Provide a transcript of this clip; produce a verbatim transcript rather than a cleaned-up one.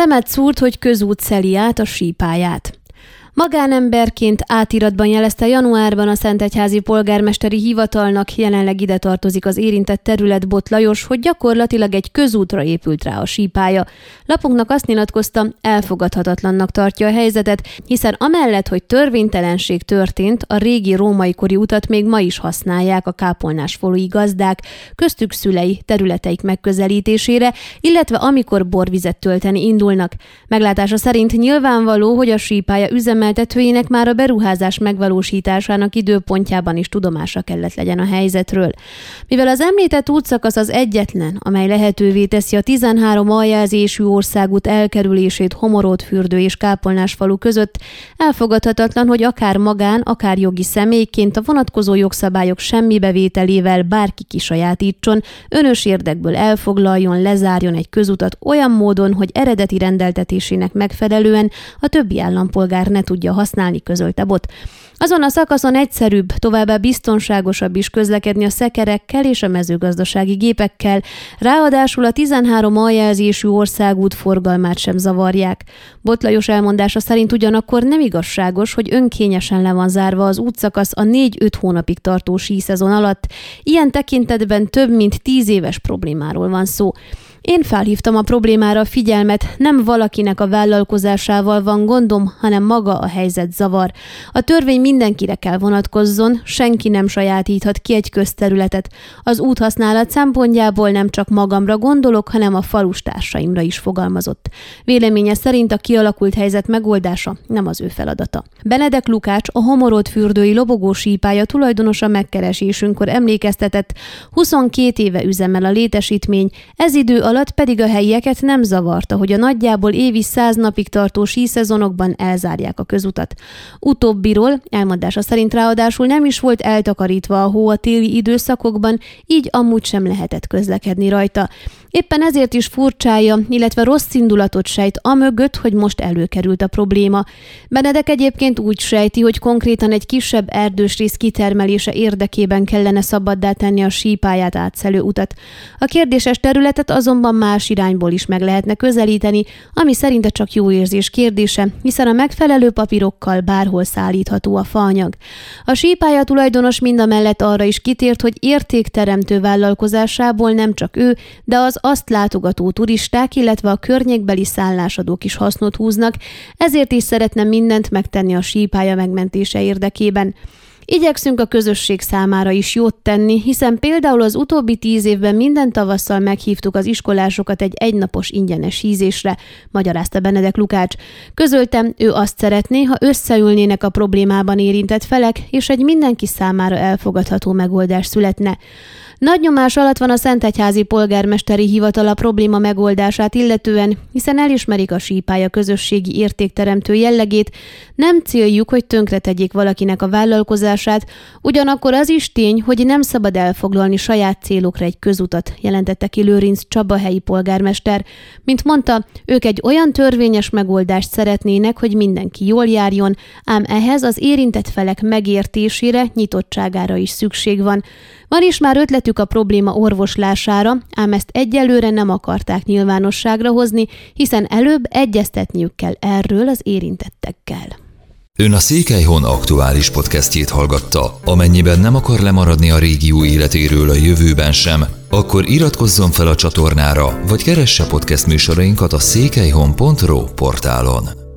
Szemet szúrt, hogy közút szeli át a sípáját. Magánemberként átiratban jelezte januárban a Szentegyházi Polgármesteri Hivatalnak, jelenleg ide tartozik az érintett terület, Bot Lajos, hogy gyakorlatilag egy közútra épült rá a sípája. Lapunknak azt nyilatkozta, elfogadhatatlannak tartja a helyzetet, hiszen amellett, hogy törvénytelenség történt, a régi római kori utat még ma is használják a kápolnásfalui gazdák, köztük szülei területeik megközelítésére, illetve amikor borvizet tölteni indulnak. Meglátása szerint nyilvánvaló, hogy a sípája üzem emeltetőjének már a beruházás megvalósításának időpontjában is tudomása kellett legyen a helyzetről. Mivel az említett útszakasz az egyetlen, amely lehetővé teszi a tizenhárom aljelzésű országút elkerülését Homoródfürdő és Kápolnásfalu között, elfogadhatatlan, hogy akár magán, akár jogi személyként a vonatkozó jogszabályok semmi bevételével bárki kisajátítson, önös érdekből elfoglaljon, lezárjon egy közutat olyan módon, hogy eredeti rendeltetésének megfelelően a többi állampolgár ne tudja használni, közölte Bot. Azon a szakaszon egyszerűbb, továbbá biztonságosabb is közlekedni a szekerekkel és a mezőgazdasági gépekkel, ráadásul a tizenhárom aljelzésű országút forgalmát sem zavarják. Bot Lajos elmondása szerint ugyanakkor nem igazságos, hogy önkényesen le van zárva az útszakasz a négy-öt hónapig tartó síszezon alatt. Ilyen tekintetben több mint tíz éves problémáról van szó. Én felhívtam a problémára a figyelmet, nem valakinek a vállalkozásával van gondom, hanem maga a helyzet zavar. A törvény mindenkire kell vonatkozzon, senki nem sajátíthat ki egy közterületet. Az úthasználat szempontjából nem csak magamra gondolok, hanem a falustársaimra is, fogalmazott. Véleménye szerint a kialakult helyzet megoldása nem az ő feladata. Benedek Lukács, a homoródfürdői lobogósípája tulajdonosa megkeresésünkkor emlékeztetett, huszonkét éve üzemel a létesítmény, ez idő alatt pedig a helyieket nem zavarta, hogy a nagyjából évi száz napig tartó síszezonokban elzárják a közutat. Utóbbiról elmondása szerint ráadásul nem is volt eltakarítva a hó a téli időszakokban, így amúgy sem lehetett közlekedni rajta. Éppen ezért is furcsája, illetve rossz indulatot sejt amögött, hogy most előkerült a probléma. Benedek egyébként úgy sejti, hogy konkrétan egy kisebb erdősrész kitermelése érdekében kellene szabaddá tenni a sípályát átszelő utat. A kérdéses területet azonban más irányból is meg lehetne közelíteni, ami szerinte csak jó érzés kérdése, hiszen a megfelelő papírokkal bárhol szállítható a faanyag. A sípálya tulajdonos mindamellett arra is kitért, hogy értékteremtő vállalkozásából nem csak ő, de az azt látogató turisták, illetve a környékbeli szállásadók is hasznot húznak, ezért is szeretne mindent megtenni a sípálya megmentése érdekében. Igyekszünk a közösség számára is jót tenni, hiszen például az utóbbi tíz évben minden tavasszal meghívtuk az iskolásokat egy egynapos ingyenes hízésre, magyarázta Benedek Lukács. Közöltem, ő azt szeretné, ha összeülnének a problémában érintett felek, és egy mindenki számára elfogadható megoldás születne. Nagy nyomás alatt van a Szentegyházi Polgármesteri Hivatal a probléma megoldását illetően, hiszen elismerik a sípálya közösségi értékteremtő jellegét, nem céljuk, hogy tönkretegyék valakinek a vállalkozását, ugyanakkor az is tény, hogy nem szabad elfoglalni saját célokra egy közutat, jelentette ki Lőrinc Csaba helyi polgármester. Mint mondta, ők egy olyan törvényes megoldást szeretnének, hogy mindenki jól járjon, ám ehhez az érintett felek megértésére, nyitottságára is szükség van. Van is már ötletük a probléma orvoslására, ám ezt egyelőre nem akarták nyilvánosságra hozni, hiszen előbb egyeztetniük kell erről az érintettekkel. Ön a Székelyhon aktuális podcastjét hallgatta. Amennyiben nem akar lemaradni a régió életéről a jövőben sem, akkor iratkozzon fel a csatornára, vagy keresse podcast műsorainkat a székelyhon pont ro portálon.